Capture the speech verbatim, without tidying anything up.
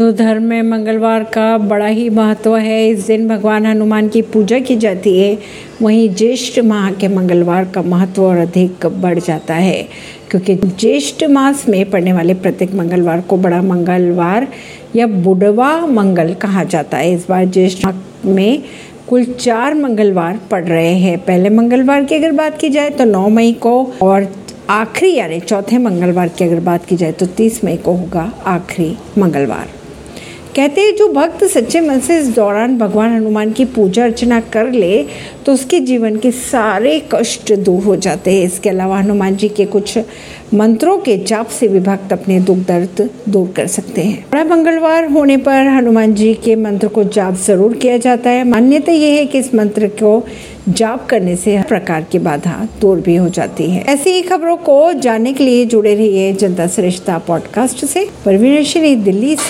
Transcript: हिंदू धर्म में मंगलवार का बड़ा ही महत्व है। इस दिन भगवान हनुमान की पूजा की जाती है। वहीं ज्येष्ठ माह के मंगलवार का महत्व और अधिक बढ़ जाता है, क्योंकि ज्येष्ठ मास में पड़ने वाले प्रत्येक मंगलवार को बड़ा मंगलवार या बुढ़वा मंगल कहा जाता है। इस बार ज्येष्ठ माह में कुल चार मंगलवार पड़ रहे हैं। पहले मंगलवार की अगर बात की जाए तो नौ मई को, और आखिरी यानी चौथे मंगलवार की अगर बात की जाए तो तीस मई को होगा आखिरी मंगलवार। कहते हैं जो भक्त सच्चे मन से इस दौरान भगवान हनुमान की पूजा अर्चना कर ले तो उसके जीवन के सारे कष्ट दूर हो जाते हैं। इसके अलावा हनुमान जी के कुछ मंत्रों के जाप से भी भक्त अपने दुख दर्द दूर कर सकते हैं। बड़ा मंगलवार होने पर हनुमान जी के मंत्र को जाप जरूर किया जाता है। मान्यता यह है कि इस मंत्र को जाप करने से हर प्रकार की बाधा दूर भी हो जाती है। ऐसी ही खबरों को जानने के लिए जुड़े रहिए जनता श्रेष्ठता पॉडकास्ट से। परवीन दिल्ली से।